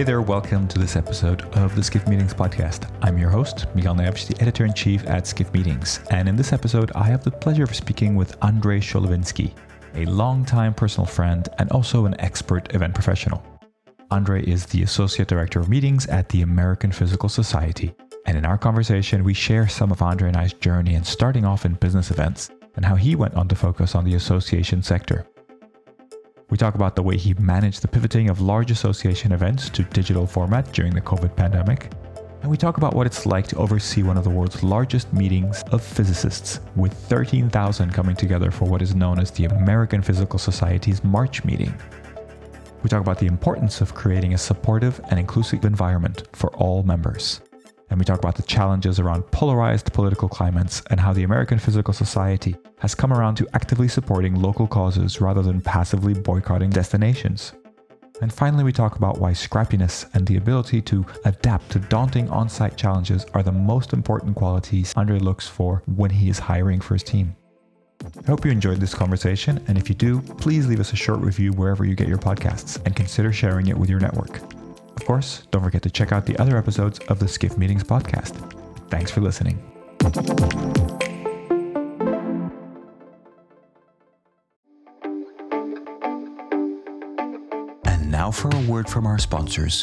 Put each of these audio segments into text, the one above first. Hey there, welcome to this episode of the Skift Meetings Podcast. I'm your host, Miguel Neves, the editor-in-chief at Skift Meetings. And in this episode, I have the pleasure of speaking with Andrei Cholewinski, a longtime personal friend and also an expert event professional. Andrei is the Associate Director of Meetings at the American Physical Society. And in our conversation, we share some of Andrei and I's journey in starting off in business events and how he went on to focus on the association sector. We talk about the way he managed the pivoting of large association events to digital format during the COVID pandemic. And we talk about what it's like to oversee one of the world's largest meetings of physicists, with 13,000 coming together for what is known as the American Physical Society's March meeting. We talk about the importance of creating a supportive and inclusive environment for all members. And we talk about the challenges around polarized political climates and how the American Physical Society has come around to actively supporting local causes rather than passively boycotting destinations. And finally, we talk about why scrappiness and the ability to adapt to daunting on-site challenges are the most important qualities Andrei looks for when he is hiring for his team. I hope you enjoyed this conversation, and if you do, please leave us a short review wherever you get your podcasts and consider sharing it with your network. Of course, don't forget to check out the other episodes of the Skift Meetings Podcast. Thanks for listening. Now for a word from our sponsors,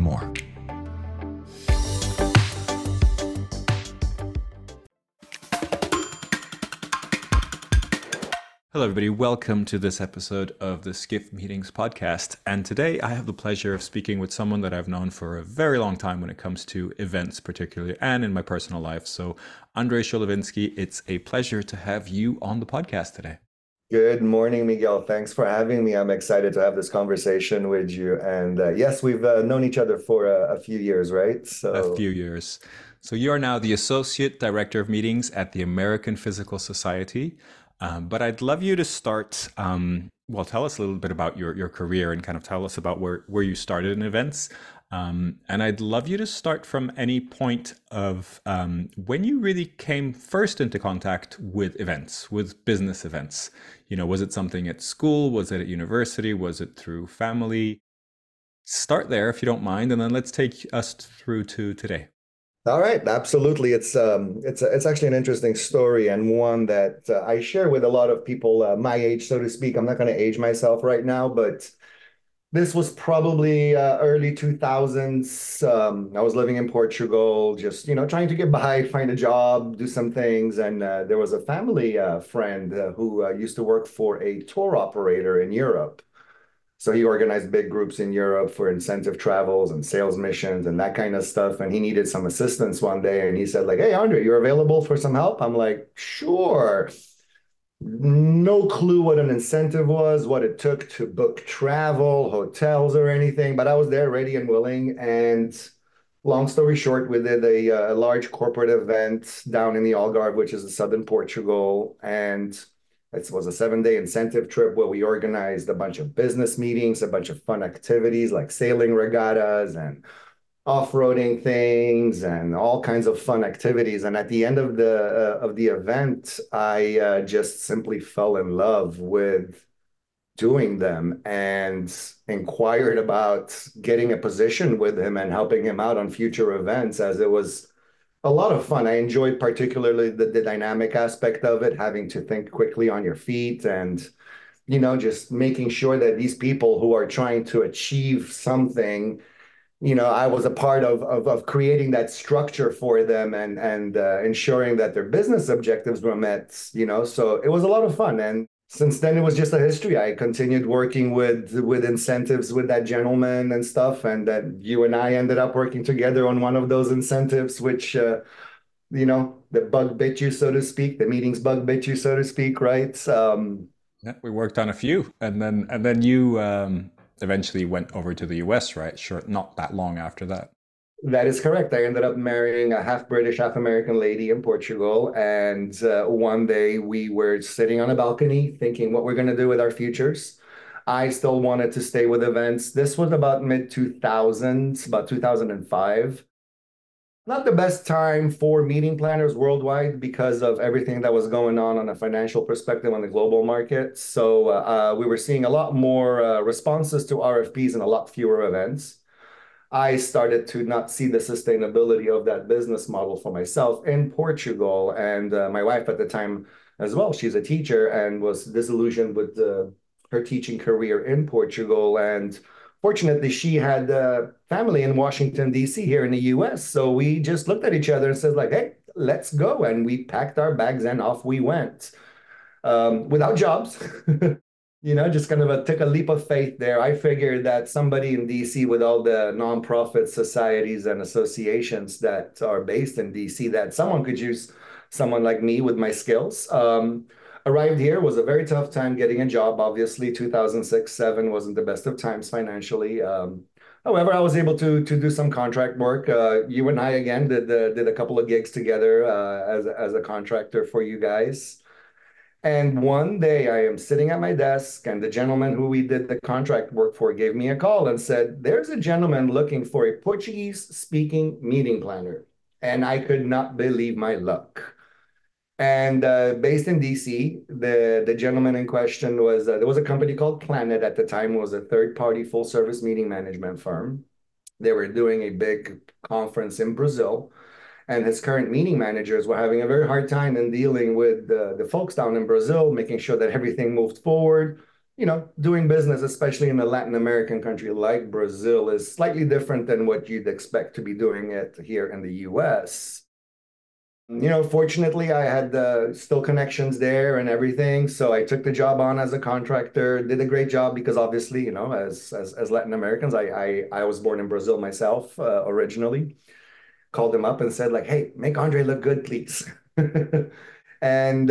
more. Hello everybody, welcome to this episode of the Skift Meetings Podcast. And today I have the pleasure of speaking with someone that I've known for a very long time when it comes to events particularly, and in my personal life. So Andrei Cholewinski, it's a pleasure to have you on the podcast today. Good morning, Miguel. Thanks for having me. I'm excited to have this conversation with you. And yes, we've known each other for a few years, right? A few years. So you are now the Associate Director of Meetings at the American Physical Society. But I'd love you to start, tell us a little bit about your career and kind of tell us about where you started in events. And I'd love you to start from any point of when you really came first into contact with events, with business events. You know, was it something at school? Was it at university? Was it through family? Start there if you don't mind, and then let's take us through to today. All right, absolutely. It's actually an interesting story, and one that I share with a lot of people my age, so to speak. I'm not going to age myself right now, but this was probably early 2000s. I was living in Portugal, just trying to get by, find a job, do some things, and there was a family friend who used to work for a tour operator in Europe. So he organized big groups in Europe for incentive travels and sales missions and that kind of stuff. And he needed some assistance one day. And he said, like, hey, Andrei, you're available for some help? I'm like, sure. No clue what an incentive was, what it took to book travel, hotels or anything. But I was there ready and willing. And long story short, we did a large corporate event down in the Algarve, which is in southern Portugal. And it was a 7-day incentive trip where we organized a bunch of business meetings, a bunch of fun activities like sailing regattas and off-roading things and all kinds of fun activities. And at the end of the event, I just simply fell in love with doing them and inquired about getting a position with him and helping him out on future events, as it was a lot of fun. I enjoyed particularly the dynamic aspect of it, having to think quickly on your feet and, just making sure that these people who are trying to achieve something, I was a part of creating that structure for them and ensuring that their business objectives were met, so it was a lot of fun. And since then, it was just a history. I continued working with incentives with that gentleman and stuff, and that you and I ended up working together on one of those incentives, which, the bug bit you, so to speak, the meetings bug bit you, so to speak, right? Yeah, we worked on a few, and then you eventually went over to the US, right? Sure, not that long after that. That is correct. I ended up marrying a half British, half American lady in Portugal. And one day we were sitting on a balcony thinking what we're going to do with our futures. I still wanted to stay with events. This was about mid-2000s, about 2005. Not the best time for meeting planners worldwide because of everything that was going on a financial perspective on the global market. So we were seeing a lot more responses to RFPs and a lot fewer events. I started to not see the sustainability of that business model for myself in Portugal. And my wife at the time as well, she's a teacher and was disillusioned with her teaching career in Portugal. And fortunately, she had a family in Washington, D.C. here in the U.S. So we just looked at each other and said, like, hey, let's go. And we packed our bags and off we went without jobs, you know, just kind of took a leap of faith there. I figured that somebody in D.C. with all the nonprofit societies and associations that are based in D.C., that someone could use someone like me with my skills. Arrived here, was a very tough time getting a job. Obviously, 2006-07 wasn't the best of times financially. However, I was able to do some contract work. You and I, again, did a couple of gigs together as a contractor for you guys. And one day I am sitting at my desk and the gentleman who we did the contract work for gave me a call and said, there's a gentleman looking for a Portuguese-speaking meeting planner. And I could not believe my luck. And based in D.C., the gentleman in question was, there was a company called Planet at the time. It was a third-party full-service meeting management firm. They were doing a big conference in Brazil, and his current meeting managers were having a very hard time in dealing with the folks down in Brazil, making sure that everything moved forward. You know, doing business, especially in a Latin American country like Brazil, is slightly different than what you'd expect to be doing it here in the U.S., You know, fortunately, I had still connections there and everything. So I took the job on as a contractor, did a great job because obviously, you know, as Latin Americans, I was born in Brazil myself originally. Called him up and said, like, hey, make Andre look good, please. And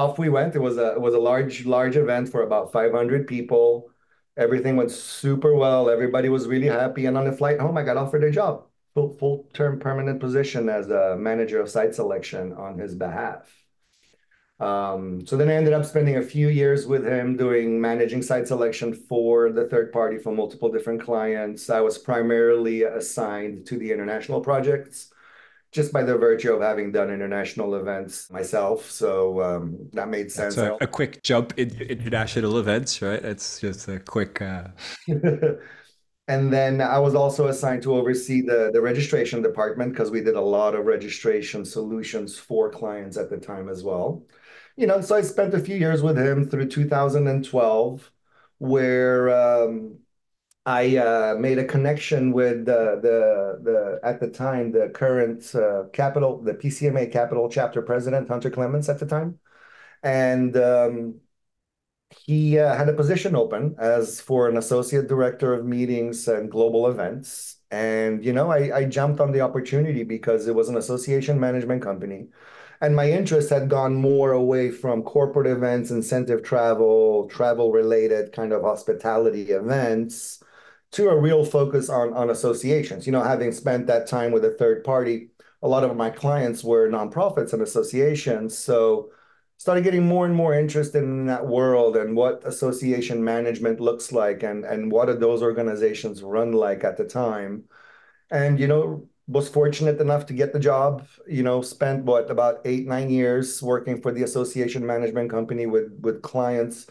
off we went. It was a large event for about 500 people. Everything went super well. Everybody was really happy. And on the flight home, I got offered a job. Full-term permanent position as a manager of site selection on his behalf. So then I ended up spending a few years with him managing site selection for the third party for multiple different clients. I was primarily assigned to the international projects just by the virtue of having done international events myself. So that made sense. So a quick jump in international events, right? It's just a quick... And then I was also assigned to oversee the registration department because we did a lot of registration solutions for clients at the time as well. You know, so I spent a few years with him through 2012, where I made a connection with at the time, the current the PCMA Capital Chapter President, Hunter Clemens at the time. And... He had a position open as for an associate director of meetings and global events. And, you know, I jumped on the opportunity because it was an association management company. And my interest had gone more away from corporate events, incentive travel, travel-related kind of hospitality events to a real focus on associations. You know, having spent that time with a third party, a lot of my clients were nonprofits and associations. So started getting more and more interested in that world and what association management looks like and what are those organizations run like at the time. And, you know, was fortunate enough to get the job, you know, spent about 8-9 years working for the association management company with clients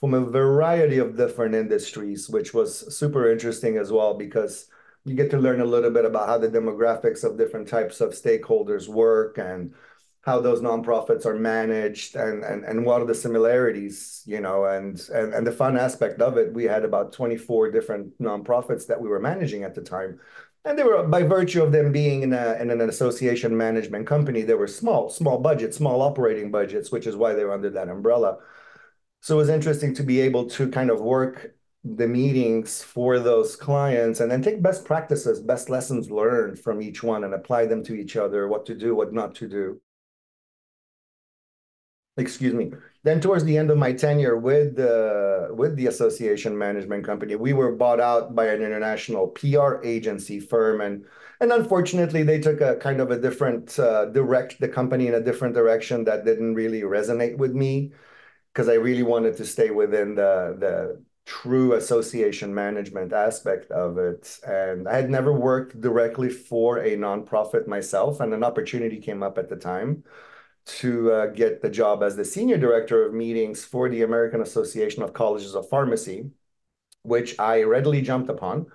from a variety of different industries, which was super interesting as well, because you get to learn a little bit about how the demographics of different types of stakeholders work and how those nonprofits are managed and what are the similarities, you know, and the fun aspect of it. We had about 24 different nonprofits that we were managing at the time. And they were, by virtue of them being in an association management company, they were small budgets, small operating budgets, which is why they were under that umbrella. So it was interesting to be able to kind of work the meetings for those clients and then take best practices, best lessons learned from each one and apply them to each other, what to do, what not to do. Excuse me. Then towards the end of my tenure with the association management company, we were bought out by an international PR agency firm. And unfortunately, they took a kind of a different the company in a different direction that didn't really resonate with me, because I really wanted to stay within the true association management aspect of it. And I had never worked directly for a nonprofit myself, and an opportunity came up at the time to get the job as the senior director of meetings for the American Association of Colleges of Pharmacy, which I readily jumped upon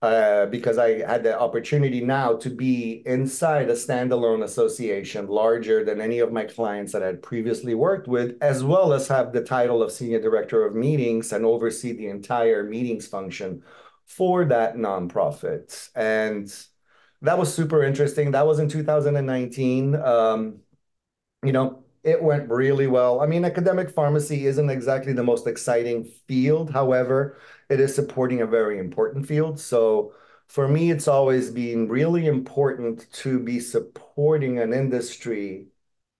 because I had the opportunity now to be inside a standalone association larger than any of my clients that I had previously worked with, as well as have the title of senior director of meetings and oversee the entire meetings function for that nonprofit. And that was super interesting. That was in 2019. You know, it went really well. I mean, academic pharmacy isn't exactly the most exciting field. However, it is supporting a very important field. So for me, it's always been really important to be supporting an industry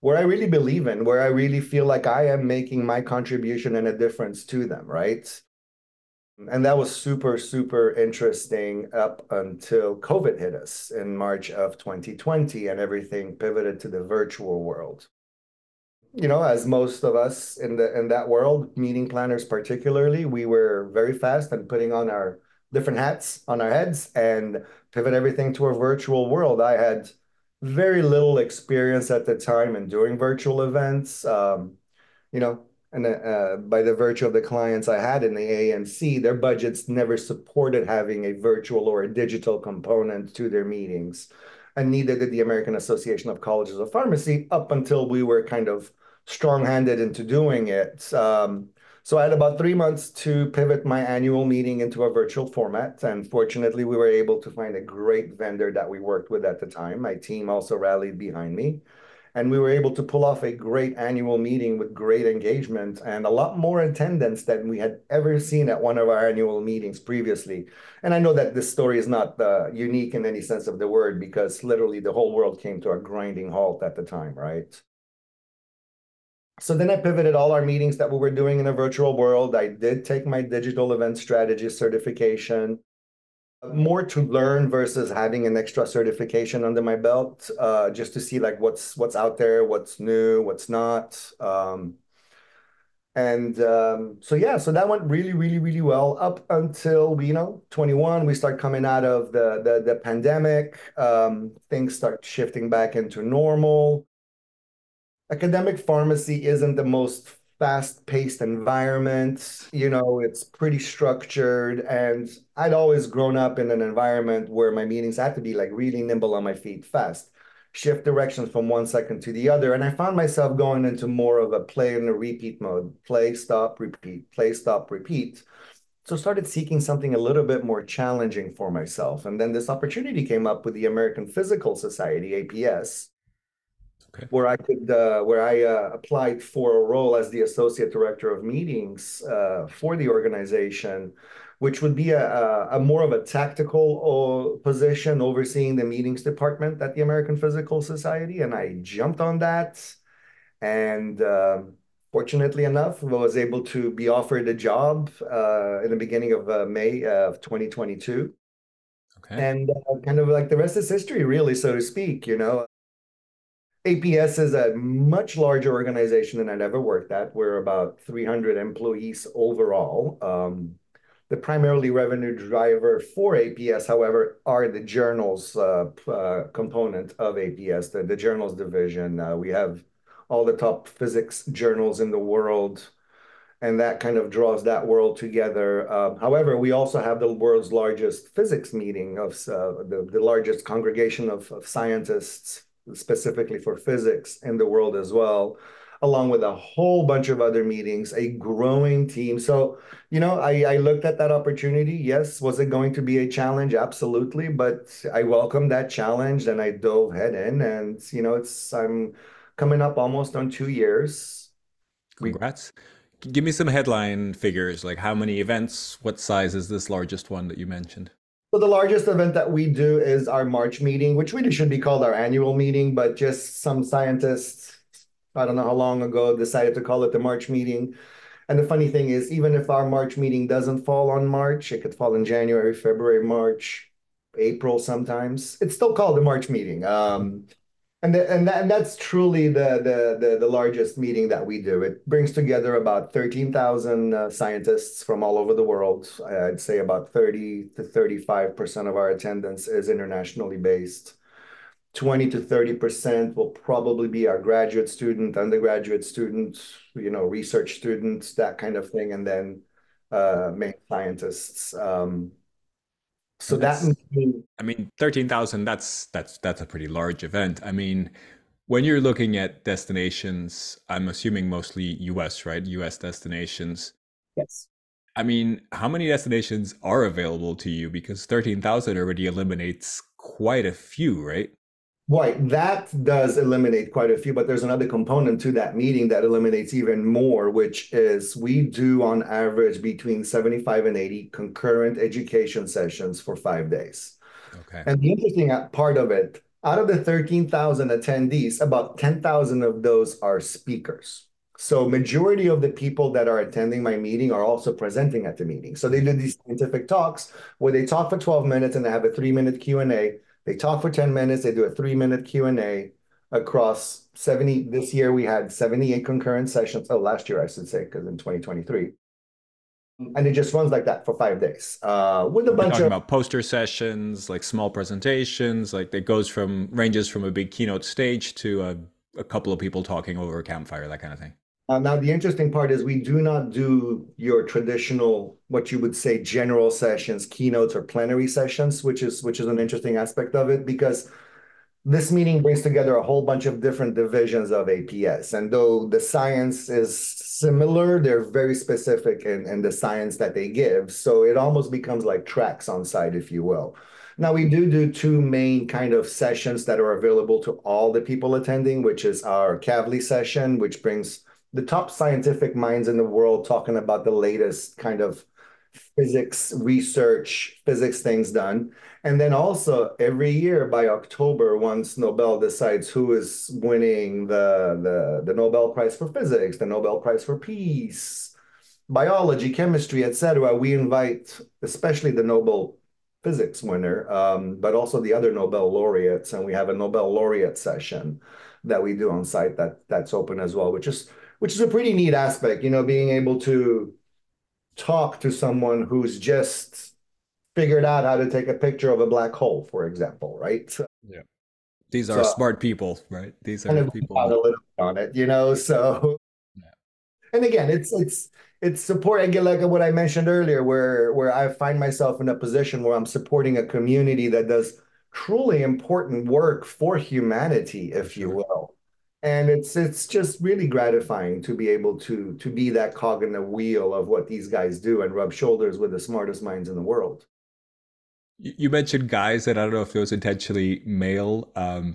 where I really believe in, where I really feel like I am making my contribution and a difference to them, right? And that was super, super interesting up until COVID hit us in March of 2020 and everything pivoted to the virtual world. You know, as most of us in that world, meeting planners particularly, we were very fast and putting on our different hats on our heads and pivot everything to a virtual world. I had very little experience at the time in doing virtual events, you know, and by the virtue of the clients I had in the AMC, their budgets never supported having a virtual or a digital component to their meetings. And neither did the American Association of Colleges of Pharmacy up until we were kind of strong-handed into doing it. So I had about 3 months to pivot my annual meeting into a virtual format. And fortunately, we were able to find a great vendor that we worked with at the time. My team also rallied behind me. And we were able to pull off a great annual meeting with great engagement and a lot more attendance than we had ever seen at one of our annual meetings previously. And I know that this story is not unique in any sense of the word, because literally the whole world came to a grinding halt at the time, right? So then I pivoted all our meetings that we were doing in a virtual world. I did take my digital event strategy certification. More to learn versus having an extra certification under my belt, just to see like what's out there, what's new, what's not. So that went really, really, really well up until, 21, we start coming out of the pandemic. Things start shifting back into normal. Academic pharmacy isn't the most fast-paced environment, it's pretty structured. And I'd always grown up in an environment where my meetings had to be like really nimble on my feet, fast, shift directions from 1 second to the other. And I found myself going into more of a play and a repeat mode, play, stop, repeat. So started seeking something a little bit more challenging for myself. And then this opportunity came up with the American Physical Society, APS. Okay. Where I applied for a role as the associate director of meetings for the organization, which would be a more of a tactical position overseeing the meetings department at the American Physical Society. And I jumped on that. And fortunately enough, I was able to be offered a job in the beginning of May of 2022. Okay. And kind of like the rest is history, really, so to speak, APS is a much larger organization than I'd ever worked at. We're about 300 employees overall. The primarily revenue driver for APS, however, are the journals component of APS, the journals division. We have all the top physics journals in the world, and that kind of draws that world together. However, we also have the world's largest physics meeting of the largest congregation of scientists specifically for physics in the world as well, along with a whole bunch of other meetings, a growing team. So, I looked at that opportunity. Yes, was it going to be a challenge? Absolutely. But I welcomed that challenge and I dove head in. And, I'm coming up almost on 2 years. Congrats. Give me some headline figures, like how many events, what size is this largest one that you mentioned? So the largest event that we do is our March meeting, which really should be called our annual meeting, but just some scientists I don't know how long ago, decided to call it the March meeting. And the funny thing is, even if our March meeting doesn't fall on March, it could fall in January, February, March, April sometimes. It's still called the March meeting. And that's truly the largest meeting that we do. It brings together about 13,000 scientists from all over the world. I'd say about 30 to 35% of our attendance is internationally based. 20 to 30% will probably be our graduate student, undergraduate student, you know, research students, that kind of thing, and then main scientists. So that, I mean, 13,000, that's a pretty large event. I mean, when you're looking at destinations, I'm assuming mostly US, right? US destinations. Yes. I mean, how many destinations are available to you? Because 13,000 already eliminates quite a few, right? Right, that does eliminate quite a few, but there's another component to that meeting that eliminates even more, which is we do on average between 75 and 80 concurrent education sessions for 5 days. Okay. And the interesting part of it, out of the 13,000 attendees, about 10,000 of those are speakers. So majority of the people that are attending my meeting are also presenting at the meeting. So they do these scientific talks where they talk for 12 minutes and they have a 3-minute Q&A. They talk for 10 minutes, they do a 3-minute Q&A across 70, this year we had 78 concurrent sessions, oh, last year I should say, because in 2023. And it just runs like that for 5 days. With a bunch of- about poster sessions, like small presentations, like it goes from, ranges from a big keynote stage to a couple of people talking over a campfire, that kind of thing. Now, the interesting part is we do not do your traditional, what you would say, general sessions, keynotes or plenary sessions, which is an interesting aspect of it, because this meeting brings together a whole bunch of different divisions of APS. And though the science is similar, they're very specific in the science that they give. So it almost becomes like tracks on site, if you will. Now, we do two main kind of sessions that are available to all the people attending, which is our Kavli session, which brings the top scientific minds in the world talking about the latest kind of physics research, physics things done. And then also every year by October, once Nobel decides who is winning the Nobel Prize for Physics, the Nobel Prize for Peace, biology, chemistry, etc., we invite especially the Nobel Physics winner, but also the other Nobel laureates. And we have a Nobel laureate session that we do on site that's open as well, which is a pretty neat aspect, you know, being able to talk to someone who's just figured out how to take a picture of a black hole, for example, right? So, yeah. These are smart people, right? These are people out a little bit on it, you know, so. Yeah. And again, it's supporting, like what I mentioned earlier, where I find myself in a position where I'm supporting a community that does truly important work for humanity, if you will. And it's just really gratifying to be able to be that cog in the wheel of what these guys do and rub shoulders with the smartest minds in the world. You mentioned guys, and I don't know if it was intentionally male,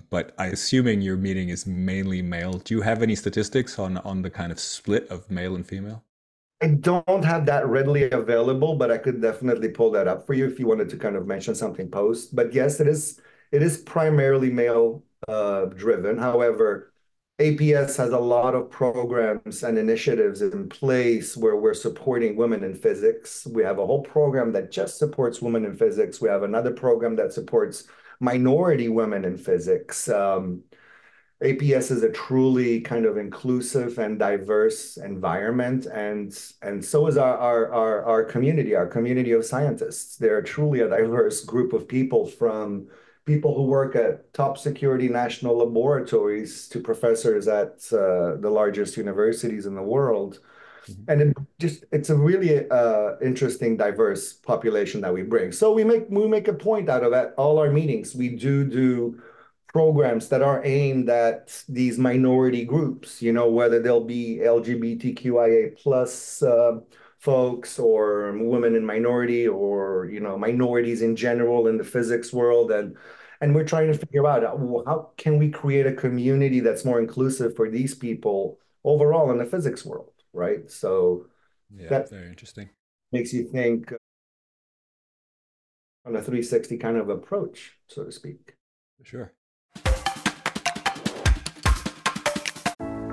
but I'm assuming your meeting is mainly male. Do you have any statistics on the kind of split of male and female? I don't have that readily available, but I could definitely pull that up for you if you wanted to kind of mention something post. But yes, it is primarily male driven. However, APS has a lot of programs and initiatives in place where we're supporting women in physics. We have a whole program that just supports women in physics. We have another program that supports minority women in physics. APS is a truly kind of inclusive and diverse environment, and so is our community, of scientists. They're truly a diverse group of people, from people who work at top security national laboratories to professors at the largest universities in the world. Mm-hmm. And it's a really interesting, diverse population that we bring. So we make a point out of at all our meetings. We do programs that are aimed at these minority groups, you know, whether they'll be LGBTQIA plus folks or women in minority, or, you know, minorities in general in the physics world. And we're trying to figure out how can we create a community that's more inclusive for these people overall in the physics world, right? So yeah, that's very interesting. Makes you think on a 360 kind of approach, so to speak. Sure.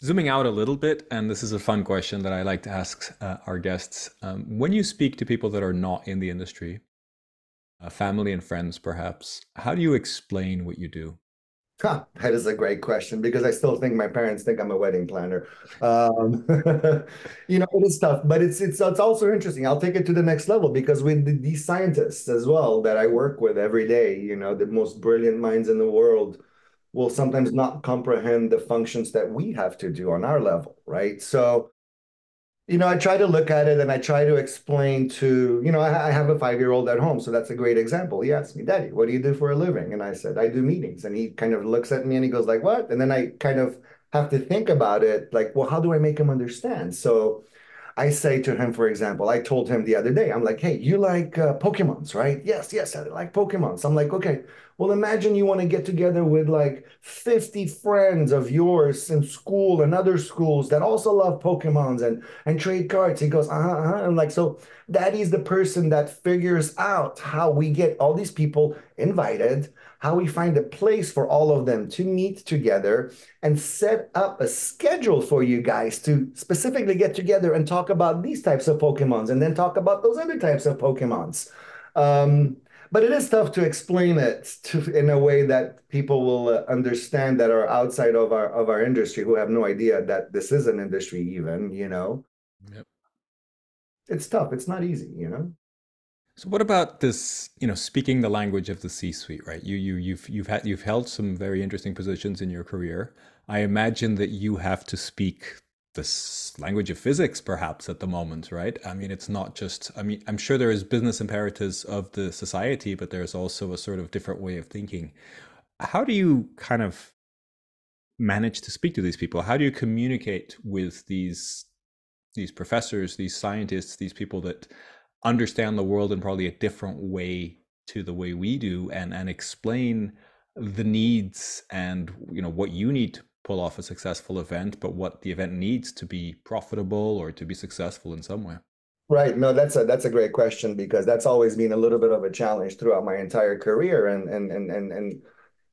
Zooming out a little bit, and this is a fun question that I like to ask our guests. When you speak to people that are not in the industry, family and friends perhaps, how do you explain what you do? Huh, that is a great question, because I still think my parents think I'm a wedding planner. It is tough, but it's also interesting. I'll take it to the next level, because with these scientists as well that I work with every day, the most brilliant minds in the world will sometimes not comprehend the functions that we have to do on our level, right? So, I try to look at it and I try to explain to, I have a 5-year-old at home, so that's a great example. He asked me, "Daddy, what do you do for a living?" And I said, "I do meetings." And he kind of looks at me and he goes like, "What?" And then I kind of have to think about it, like, well, how do I make him understand? So I say to him, for example, I told him the other day, I'm like, "Hey, you like Pokemons, right?" Yes, I like Pokemons. I'm like, "Okay, well, imagine you want to get together with like 50 friends of yours in school and other schools that also love Pokemons and trade cards." He goes, "Uh-huh, uh-huh." I'm like, so that is the person that figures out how we get all these people invited, how we find a place for all of them to meet together and set up a schedule for you guys to specifically get together and talk about these types of Pokemons and then talk about those other types of Pokemons. But it is tough to explain it in a way that people will understand that are outside of our industry, who have no idea that this is an industry even, Yep. It's tough. It's not easy, So what about this, speaking the language of the C-suite, right? You've held some very interesting positions in your career. I imagine that you have to speak this language of physics perhaps at the moment, right? I'm sure there is business imperatives of the society, but there's also a sort of different way of thinking. How do you kind of manage to speak to these people? How do you communicate with these professors, these scientists, these people that understand the world in probably a different way to the way we do, and explain the needs and what you need to pull off a successful event, but what the event needs to be profitable or to be successful in some way? Right. No, that's a great question, because that's always been a little bit of a challenge throughout my entire career, and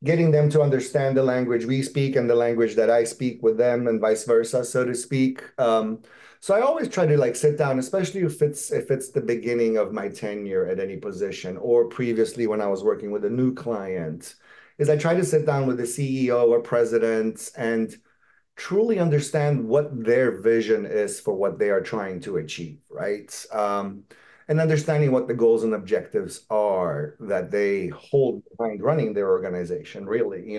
getting them to understand the language we speak and the language that I speak with them, and vice versa, so to speak. So I always try to sit down, especially if it's the beginning of my tenure at any position, or previously when I was working with a new client, is I try to sit down with the CEO or president and truly understand what their vision is for what they are trying to achieve, right? And understanding what the goals and objectives are that they hold behind running their organization, really,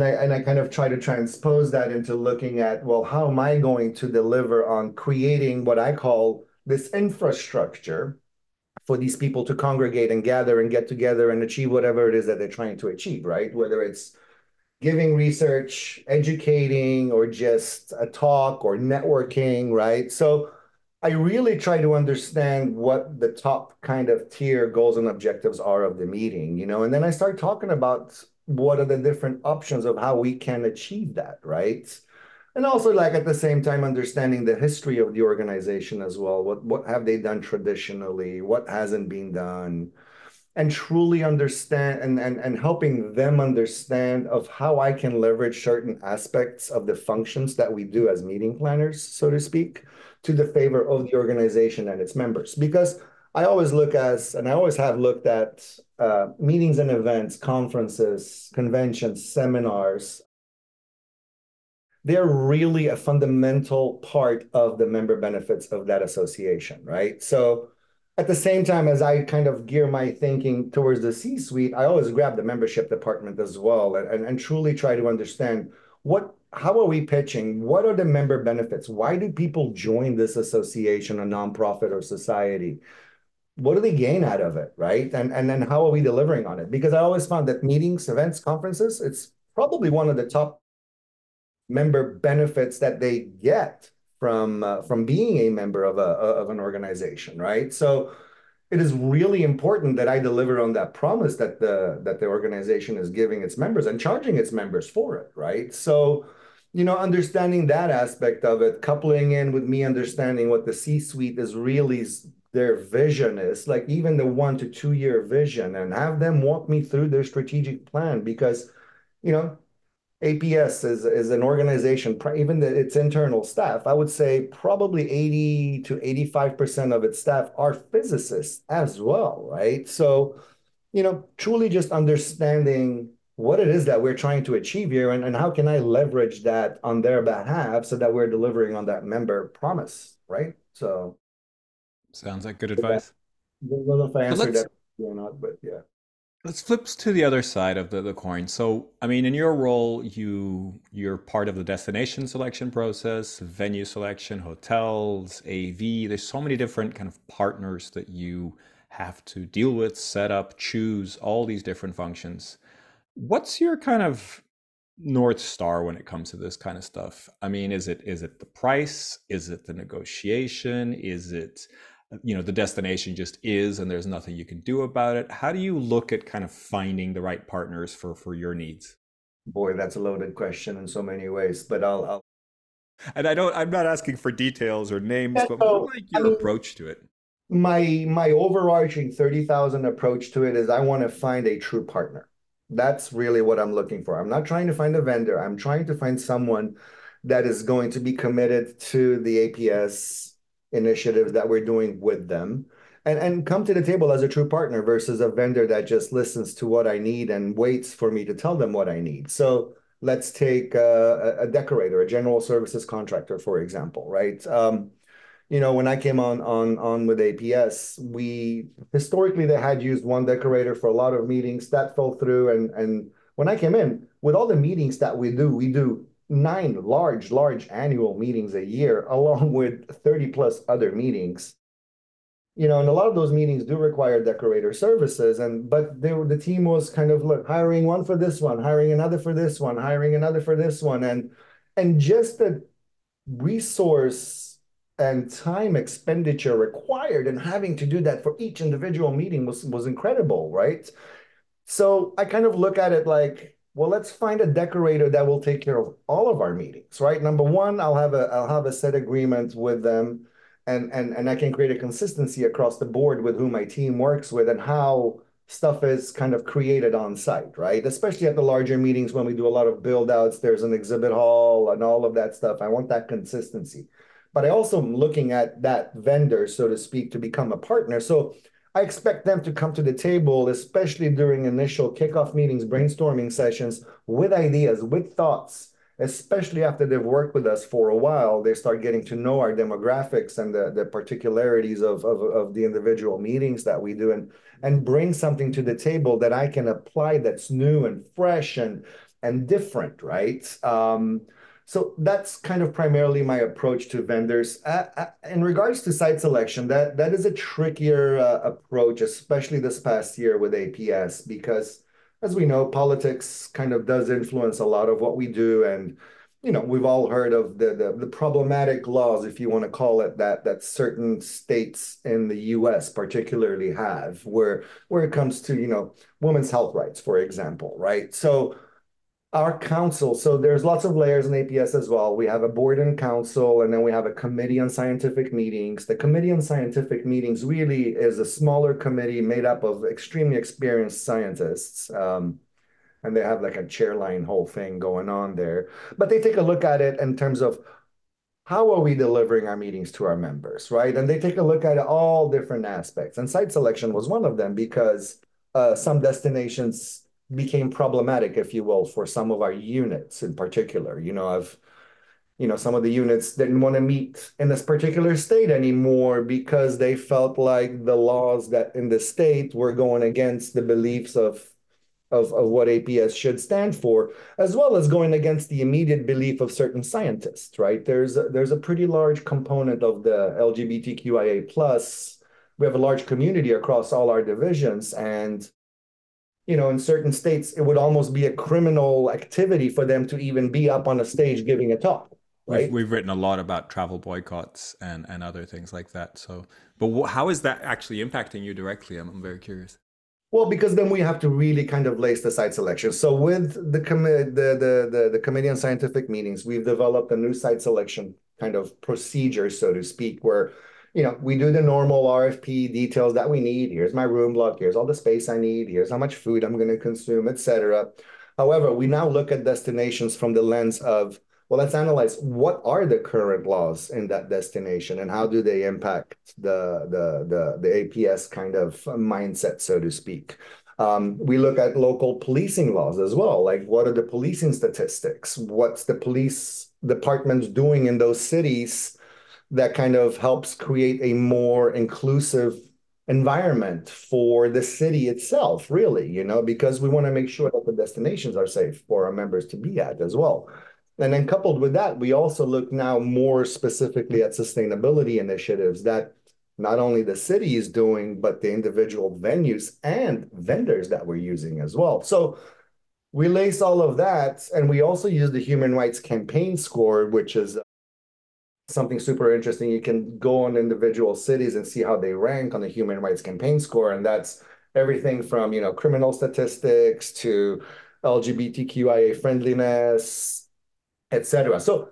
And I kind of try to transpose that into looking at, well, how am I going to deliver on creating what I call this infrastructure for these people to congregate and gather and get together and achieve whatever it is that they're trying to achieve, right? Whether it's giving research, educating, or just a talk or networking, right? So I really try to understand what the top kind of tier goals and objectives are of the meeting, and then I start talking about what are the different options of how we can achieve that, right? And also, at the same time, understanding the history of the organization as well. What have they done traditionally? What hasn't been done? And truly understand and helping them understand of how I can leverage certain aspects of the functions that we do as meeting planners, so to speak, to the favor of the organization and its members. Because I always look at meetings and events, conferences, conventions, seminars. They're really a fundamental part of the member benefits of that association, right? So at the same time, as I kind of gear my thinking towards the C-suite, I always grab the membership department as well and truly try to understand how are we pitching? What are the member benefits? Why do people join this association, a nonprofit or society? what do they gain out of it, right? And then how are we delivering on it? Because I always found that meetings, events, conferences, it's probably one of the top member benefits that they get from being a member of an organization, right? So it is really important that I deliver on that promise that the organization is giving its members and charging its members for it, right? So, you know, understanding that aspect of it, coupling in with me understanding what the C-suite is really, their vision is, like even the 1 to 2 year vision, and have them walk me through their strategic plan, because, you know, APS is an organization, even its internal staff, I would say probably 80 to 85% of its staff are physicists as well, right? So, you know, truly just understanding what it is that we're trying to achieve here, and how can I leverage that on their behalf so that we're delivering on that member promise, right? So. Sounds like good advice. I don't know if I answered that or not, but yeah. Let's flip to the other side of the coin. So, I mean, in your role, you're part of the destination selection process, venue selection, hotels, AV. There's so many different kind of partners that you have to deal with, set up, choose, all these different functions. What's your kind of North Star when it comes to this kind of stuff? I mean, is it the price? Is it the negotiation? Is it, you know, the destination just is, and there's nothing you can do about it? How do you look at kind of finding the right partners for your needs? Boy, that's a loaded question in so many ways, but I'll... And I'm not asking for details or names, yeah, but what like your approach to it? My overarching 30,000 approach to it is I want to find a true partner. That's really what I'm looking for. I'm not trying to find a vendor. I'm trying to find someone that is going to be committed to the APS initiatives that we're doing with them, and come to the table as a true partner versus a vendor that just listens to what I need and waits for me to tell them what I need. So let's take a decorator, a general services contractor, for example, right? You know, when I came on with APS, we historically they had used one decorator for a lot of meetings that fell through. And when I came in, with all the meetings that we do 9 large annual meetings a year, along with 30 plus other meetings, you know, and a lot of those meetings do require decorator services. But the team was kind of like hiring one for this one, hiring another for this one, hiring another for this one, and just the resource and time expenditure required and having to do that for each individual meeting was incredible, right? So I kind of look at it like, well, let's find a decorator that will take care of all of our meetings, right? Number one, I'll have a set agreement with them, and I can create a consistency across the board with who my team works with and how stuff is kind of created on site, right? Especially at the larger meetings when we do a lot of build outs, there's an exhibit hall and all of that stuff. I want that consistency. But I also am looking at that vendor, so to speak, to become a partner. So I expect them to come to the table, especially during initial kickoff meetings, brainstorming sessions, with ideas, with thoughts, especially after they've worked with us for a while. They start getting to know our demographics and the particularities of the individual meetings that we do, and bring something to the table that I can apply that's new and fresh and different, right? So that's kind of primarily my approach to vendors. In regards to site selection, that is a trickier approach, especially this past year with APS, because as we know, politics kind of does influence a lot of what we do. And, you know, we've all heard of the problematic laws, if you want to call it that certain states in the US particularly have, where it comes to, you know, women's health rights, for example, right? So our council, so there's lots of layers in APS as well. We have a board and council, and then we have a committee on scientific meetings. The committee on scientific meetings really is a smaller committee made up of extremely experienced scientists. And they have like a chairline whole thing going on there. But they take a look at it in terms of how are we delivering our meetings to our members, right? And they take a look at all different aspects. And site selection was one of them, because some destinations became problematic, if you will, for some of our units in particular. You know, some of the units didn't want to meet in this particular state anymore because they felt like the laws that in the state were going against the beliefs of what APS should stand for, as well as going against the immediate belief of certain scientists, right? There's a pretty large component of the LGBTQIA+ we have a large community across all our divisions, and you know, in certain states, it would almost be a criminal activity for them to even be up on a stage giving a talk. Right? We've written a lot about travel boycotts and other things like that. So, but how is that actually impacting you directly? I'm very curious. Well, because then we have to really kind of lace the site selection. So with the committee on scientific meetings, we've developed a new site selection kind of procedure, so to speak, where, you know, we do the normal RFP details that we need. Here's my room block. Here's all the space I need. Here's how much food I'm going to consume, et cetera. However, we now look at destinations from the lens of, well, let's analyze what are the current laws in that destination and how do they impact the APS kind of mindset, so to speak. We look at local policing laws as well, like what are the policing statistics? What's the police departments doing in those cities that kind of helps create a more inclusive environment for the city itself, really, you know, because we want to make sure that the destinations are safe for our members to be at as well. And then coupled with that, we also look now more specifically at sustainability initiatives that not only the city is doing, but the individual venues and vendors that we're using as well. So we lace all of that, and we also use the Human Rights Campaign Score, which is something super interesting. You can go on individual cities and see how they rank on the Human Rights Campaign Score, and that's everything from, you know, criminal statistics to LGBTQIA friendliness, etc. So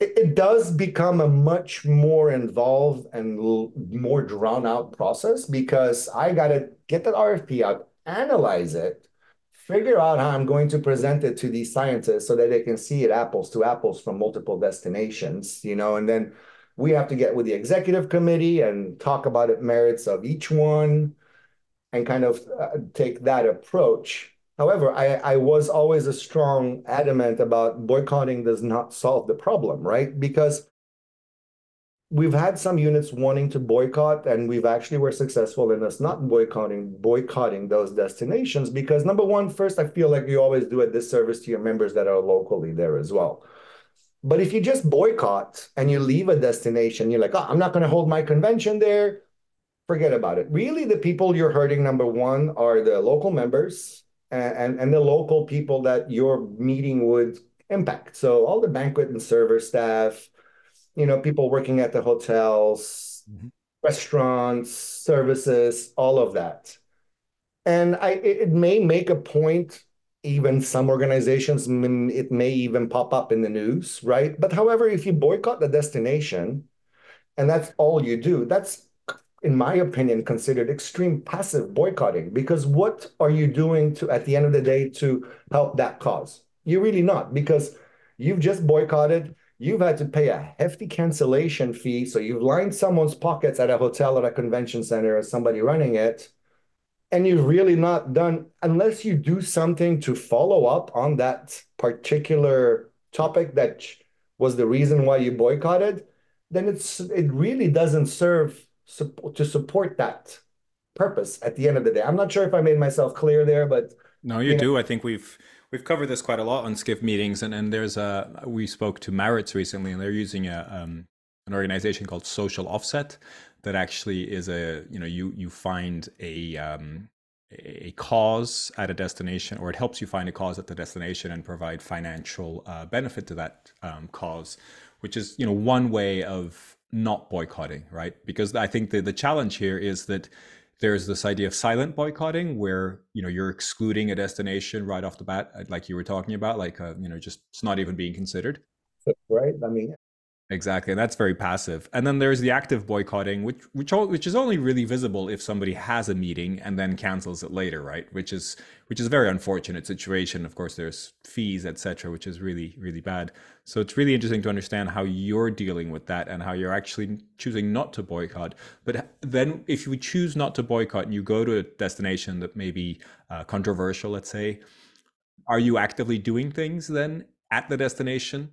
it does become a much more involved and more drawn out process, because I got to get that RFP out, analyze it, figure out how I'm going to present it to these scientists so that they can see it apples to apples from multiple destinations, you know, and then we have to get with the executive committee and talk about the merits of each one and kind of take that approach. However, I was always a strong adamant about boycotting does not solve the problem, right? Because we've had some units wanting to boycott, and we've actually were successful in us not boycotting those destinations because, number one, first, I feel like you always do a disservice to your members that are locally there as well. But if you just boycott and you leave a destination, you're like, oh, I'm not going to hold my convention there, forget about it. Really, the people you're hurting, number one, are the local members and the local people that your meeting would impact. So all the banquet and server staff, you know, people working at the hotels, restaurants, services, all of that. And it may make a point, even some organizations, it may even pop up in the news, right? But however, if you boycott the destination and that's all you do, that's, in my opinion, considered extreme passive boycotting, because what are you doing to, at the end of the day, to help that cause? You're really not, because you've just boycotted, you've had to pay a hefty cancellation fee, so you've lined someone's pockets at a hotel or a convention center or somebody running it, and you've really not done, unless you do something to follow up on that particular topic that was the reason why you boycotted, then it really doesn't serve to support that purpose at the end of the day. I'm not sure if I made myself clear there, but no, you do. I think we've covered this quite a lot on Skift meetings, and there's we spoke to Maritz recently, and they're using an organization called Social Offset that actually is a, you know, you find a cause at a destination, or it helps you find a cause at the destination and provide financial benefit to that cause, which is, you know, one way of not boycotting, right? Because I think the challenge here is that there's this idea of silent boycotting where, you know, you're excluding a destination right off the bat, like you were talking about, like, you know, just it's not even being considered. Right. I mean, exactly. And that's very passive. And then there's the active boycotting, which is only really visible if somebody has a meeting and then cancels it later, right? Which is a very unfortunate situation. Of course, there's fees, etc., which is really, really bad. So it's really interesting to understand how you're dealing with that and how you're actually choosing not to boycott. But then if you choose not to boycott and you go to a destination that may be controversial, let's say, are you actively doing things then at the destination?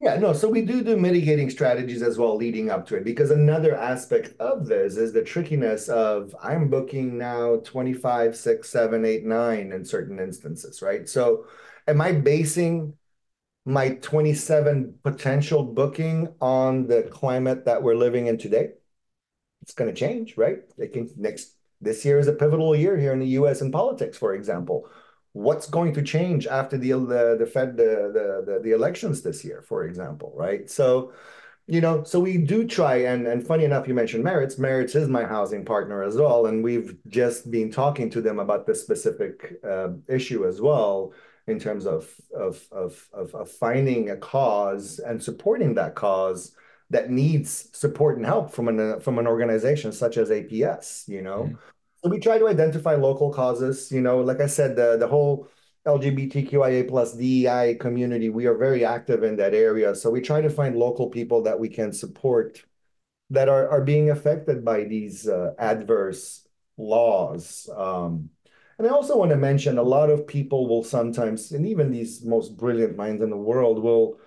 Yeah, no, so we do mitigating strategies as well leading up to it, because another aspect of this is the trickiness of I'm booking now 25, 6, 7, 8, 9 in certain instances, right? So am I basing my 27 potential booking on the climate that we're living in today? it's going to change, right? I think this year is a pivotal year here in the U.S. in politics, for example. What's going to change after the elections this year, for example, right? So, you know, so we do try, and funny enough, you mentioned Maritz. Maritz is my housing partner as well, and we've just been talking to them about this specific issue as well, in terms of finding a cause and supporting that cause that needs support and help from an organization such as APS, you know. Mm-hmm. So we try to identify local causes, you know, like I said, the whole LGBTQIA plus DEI community, we are very active in that area. So we try to find local people that we can support that are being affected by these adverse laws. And I also want to mention, a lot of people will sometimes, and even these most brilliant minds in the world will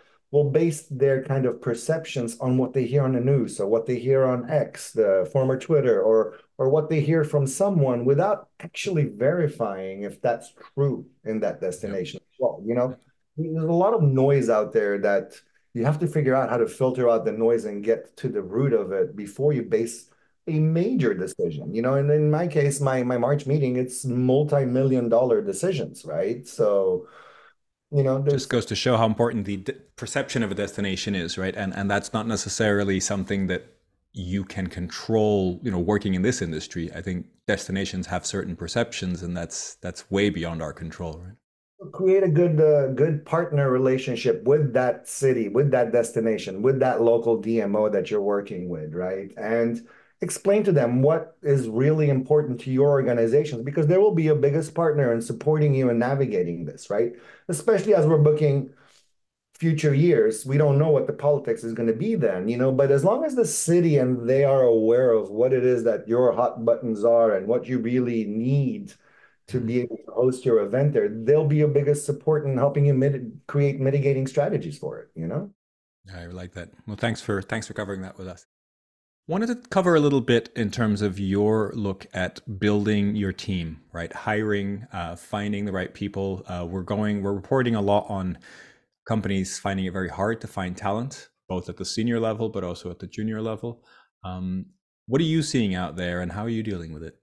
base their kind of perceptions on what they hear on the news, or what they hear on X, the former Twitter, or what they hear from someone, without actually verifying if that's true in that destination as well. You know, there's a lot of noise out there that you have to figure out how to filter out the noise and get to the root of it before you base a major decision. You know, and in my case, my March meeting, it's multi-million-dollar decisions, right? So, you know, just goes to show how important the perception of a destination is, right? And that's not necessarily something that you can control, you know, working in this industry. I think destinations have certain perceptions, and that's way beyond our control, right? Create a good partner relationship with that city, with that destination, with that local DMO that you're working with, right? And explain to them what is really important to your organization, because they will be your biggest partner in supporting you and navigating this, right? Especially as we're booking future years, we don't know what the politics is going to be then, you know, but as long as the city and they are aware of what it is that your hot buttons are and what you really need to be able to host your event there, they'll be your biggest support in helping you create mitigating strategies for it, you know? I like that. Well, thanks for covering that with us. Wanted to cover a little bit in terms of your look at building your team, right? Hiring, finding the right people. We're reporting a lot on companies finding it very hard to find talent, both at the senior level, but also at the junior level. What are you seeing out there, and how are you dealing with it?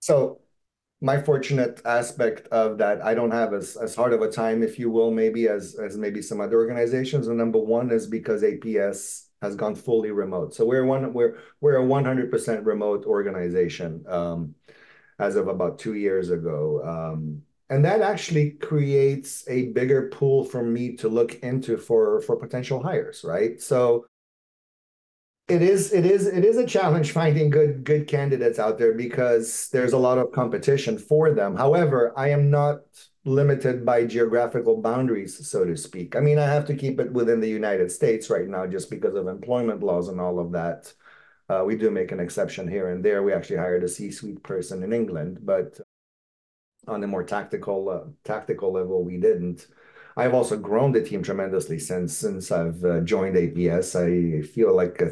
So my fortunate aspect of that, I don't have as hard of a time, if you will, maybe as maybe some other organizations. And number one is because APS has gone fully remote. So we're a 100% remote organization as of about 2 years ago. And that actually creates a bigger pool for me to look into for potential hires, right? So it is a challenge finding good candidates out there, because there's a lot of competition for them. However, I am not limited by geographical boundaries, so to speak. I mean, I have to keep it within the United States right now just because of employment laws and all of that. We do make an exception here and there. We actually hired a C-suite person in England, but on a more tactical level, we didn't. I've also grown the team tremendously since I've joined APS. I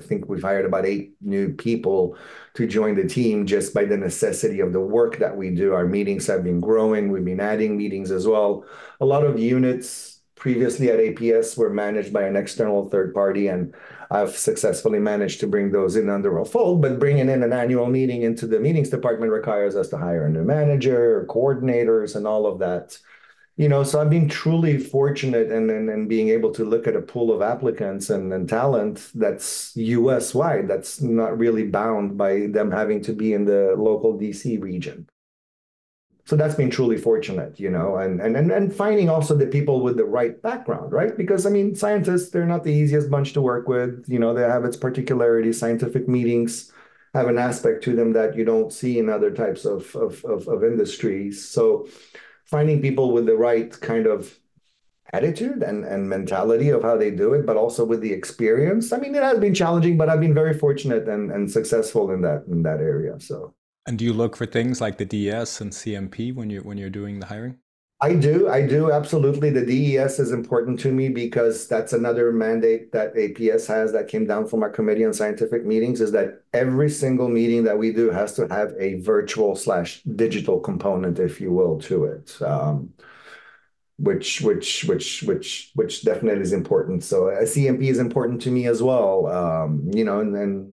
think we've hired about 8 new people to join the team just by the necessity of the work that we do. Our meetings have been growing. We've been adding meetings as well. A lot of units previously at APS were managed by an external third party, and I've successfully managed to bring those in under a fold. But bringing in an annual meeting into the meetings department requires us to hire a new manager, coordinators, and all of that. You know, so I've been truly fortunate in being able to look at a pool of applicants and talent that's US-wide, that's not really bound by them having to be in the local DC region. So that's been truly fortunate, you know, and finding also the people with the right background, right? Because, I mean, scientists, they're not the easiest bunch to work with. You know, they have its particularities. Scientific meetings have an aspect to them that you don't see in other types of industries. So finding people with the right kind of attitude and mentality of how they do it, but also with the experience. I mean, it has been challenging, but I've been very fortunate and successful in that area, so. And do you look for things like the DES and CMP when you're doing the hiring? I do, absolutely. The DES is important to me because that's another mandate that APS has that came down from our committee on scientific meetings, is that every single meeting that we do has to have a virtual/digital component, if you will, to it. Which definitely is important. So a CMP is important to me as well. You know, and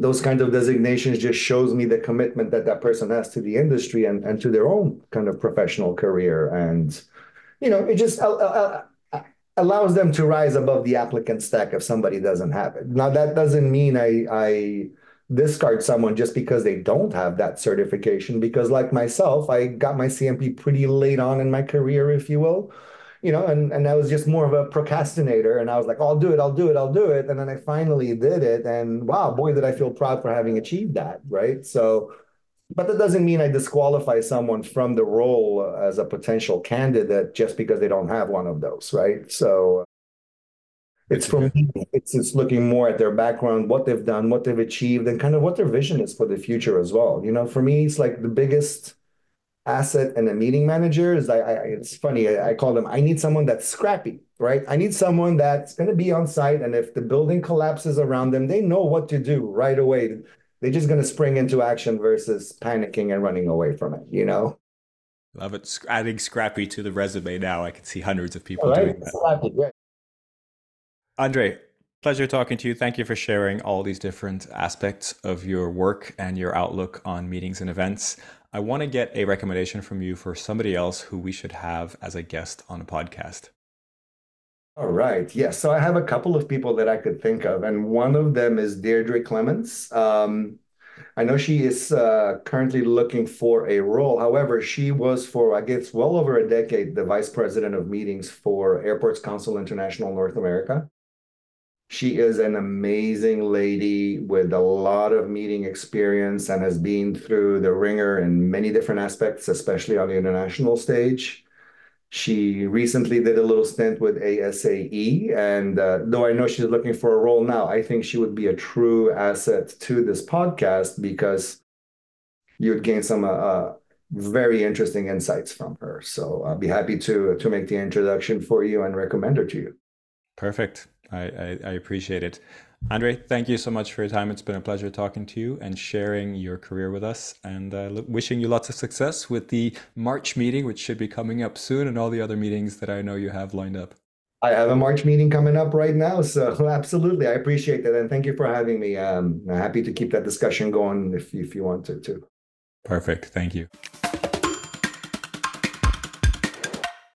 those kinds of designations just shows me the commitment that that person has to the industry and to their own kind of professional career. And, you know, it just allows them to rise above the applicant stack if somebody doesn't have it. Now, that doesn't mean I discard someone just because they don't have that certification, because like myself, I got my CMP pretty late on in my career, if you will. You know, and I was just more of a procrastinator, and I was like, oh, I'll do it. And then I finally did it. And wow, boy, did I feel proud for having achieved that, right? So, but that doesn't mean I disqualify someone from the role as a potential candidate just because they don't have one of those, right? So it's for me, it's looking more at their background, what they've done, what they've achieved, and kind of what their vision is for the future as well. You know, for me, it's like the biggest asset and a meeting manager is it's funny, I call them, I need someone that's scrappy, right? I need someone that's going to be on site, and if the building collapses around them, they know what to do right away. They're just going to spring into action versus panicking and running away from it, you know? Love it. Adding scrappy to the resume now. I can see hundreds of people doing that. Scrappy, right. Andrei, pleasure talking to you. Thank you for sharing all these different aspects of your work and your outlook on meetings and events. I want to get a recommendation from you for somebody else who we should have as a guest on a podcast. All right. Yes. So I have a couple of people that I could think of, and one of them is Deirdre Clements. I know she is currently looking for a role. However, she was for, I guess, well over a decade, the vice president of meetings for Airports Council International North America. She is an amazing lady with a lot of meeting experience and has been through the ringer in many different aspects, especially on the international stage. She recently did a little stint with ASAE, and though I know she's looking for a role now, I think she would be a true asset to this podcast because you'd gain some very interesting insights from her. So I'll be happy to make the introduction for you and recommend her to you. Perfect. I appreciate it. Andrei, thank you so much for your time. It's been a pleasure talking to you and sharing your career with us, and wishing you lots of success with the March meeting, which should be coming up soon, and all the other meetings that I know you have lined up. I have a March meeting coming up right now, so absolutely. I appreciate that, and thank you for having me. I'm happy to keep that discussion going if you want to. Perfect. Thank you.